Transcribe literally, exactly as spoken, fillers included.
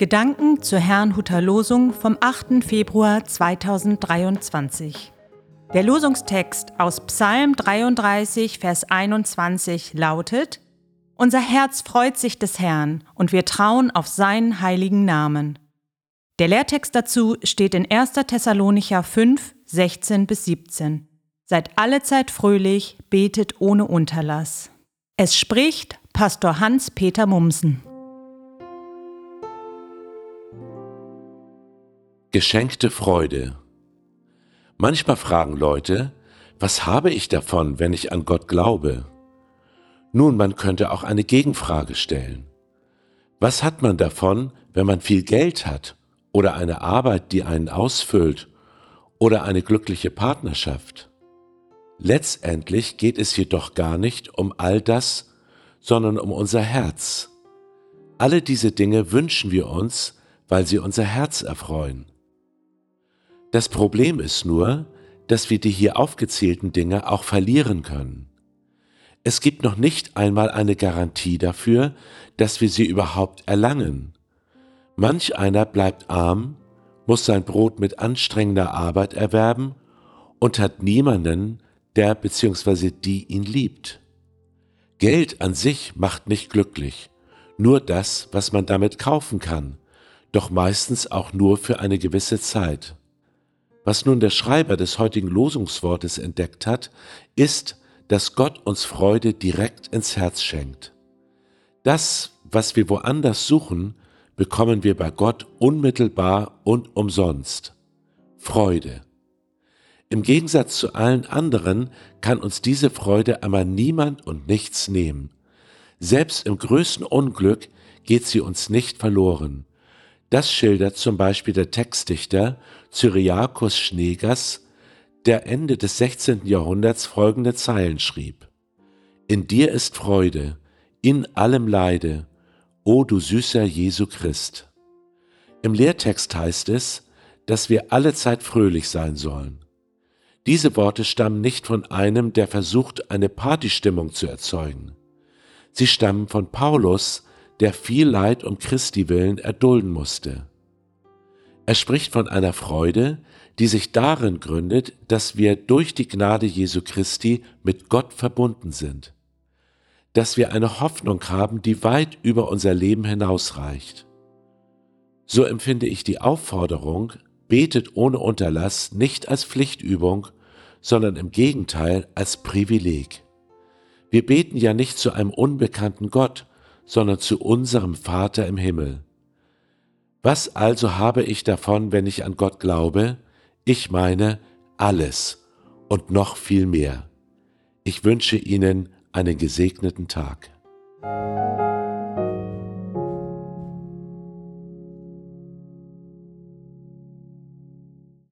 Gedanken zur Herrnhuter Losung vom achten Februar zweitausenddreiundzwanzig. Der Losungstext aus Psalm dreiunddreißig, Vers einundzwanzig lautet: Unser Herz freut sich des Herrn und wir trauen auf seinen heiligen Namen. Der Lehrtext dazu steht in erster Thessalonicher fünf, sechzehn bis siebzehn. Seid allezeit fröhlich, betet ohne Unterlass. Es spricht Pastor Hans-Peter Mumssen. Geschenkte Freude. Manchmal fragen Leute, was habe ich davon, wenn ich an Gott glaube? Nun, man könnte auch eine Gegenfrage stellen. Was hat man davon, wenn man viel Geld hat oder eine Arbeit, die einen ausfüllt oder eine glückliche Partnerschaft? Letztendlich geht es jedoch gar nicht um all das, sondern um unser Herz. Alle diese Dinge wünschen wir uns, weil sie unser Herz erfreuen. Das Problem ist nur, dass wir die hier aufgezählten Dinge auch verlieren können. Es gibt noch nicht einmal eine Garantie dafür, dass wir sie überhaupt erlangen. Manch einer bleibt arm, muss sein Brot mit anstrengender Arbeit erwerben und hat niemanden, der bzw. die ihn liebt. Geld an sich macht nicht glücklich, nur das, was man damit kaufen kann, doch meistens auch nur für eine gewisse Zeit. Was nun der Schreiber des heutigen Losungswortes entdeckt hat, ist, dass Gott uns Freude direkt ins Herz schenkt. Das, was wir woanders suchen, bekommen wir bei Gott unmittelbar und umsonst. Freude. Im Gegensatz zu allen anderen kann uns diese Freude aber niemand und nichts nehmen. Selbst im größten Unglück geht sie uns nicht verloren. Das schildert zum Beispiel der Textdichter Cyriacus Schnegers, der Ende des sechzehnten Jahrhunderts folgende Zeilen schrieb: In dir ist Freude, in allem Leide, o du süßer Jesu Christ. Im Lehrtext heißt es, dass wir allezeit fröhlich sein sollen. Diese Worte stammen nicht von einem, der versucht, eine Partystimmung zu erzeugen. Sie stammen von Paulus, der viel Leid um Christi willen erdulden musste. Er spricht von einer Freude, die sich darin gründet, dass wir durch die Gnade Jesu Christi mit Gott verbunden sind, dass wir eine Hoffnung haben, die weit über unser Leben hinausreicht. So empfinde ich die Aufforderung, betet ohne Unterlass, nicht als Pflichtübung, sondern im Gegenteil als Privileg. Wir beten ja nicht zu einem unbekannten Gott, sondern zu unserem Vater im Himmel. Was also habe ich davon, wenn ich an Gott glaube? Ich meine, alles und noch viel mehr. Ich wünsche Ihnen einen gesegneten Tag.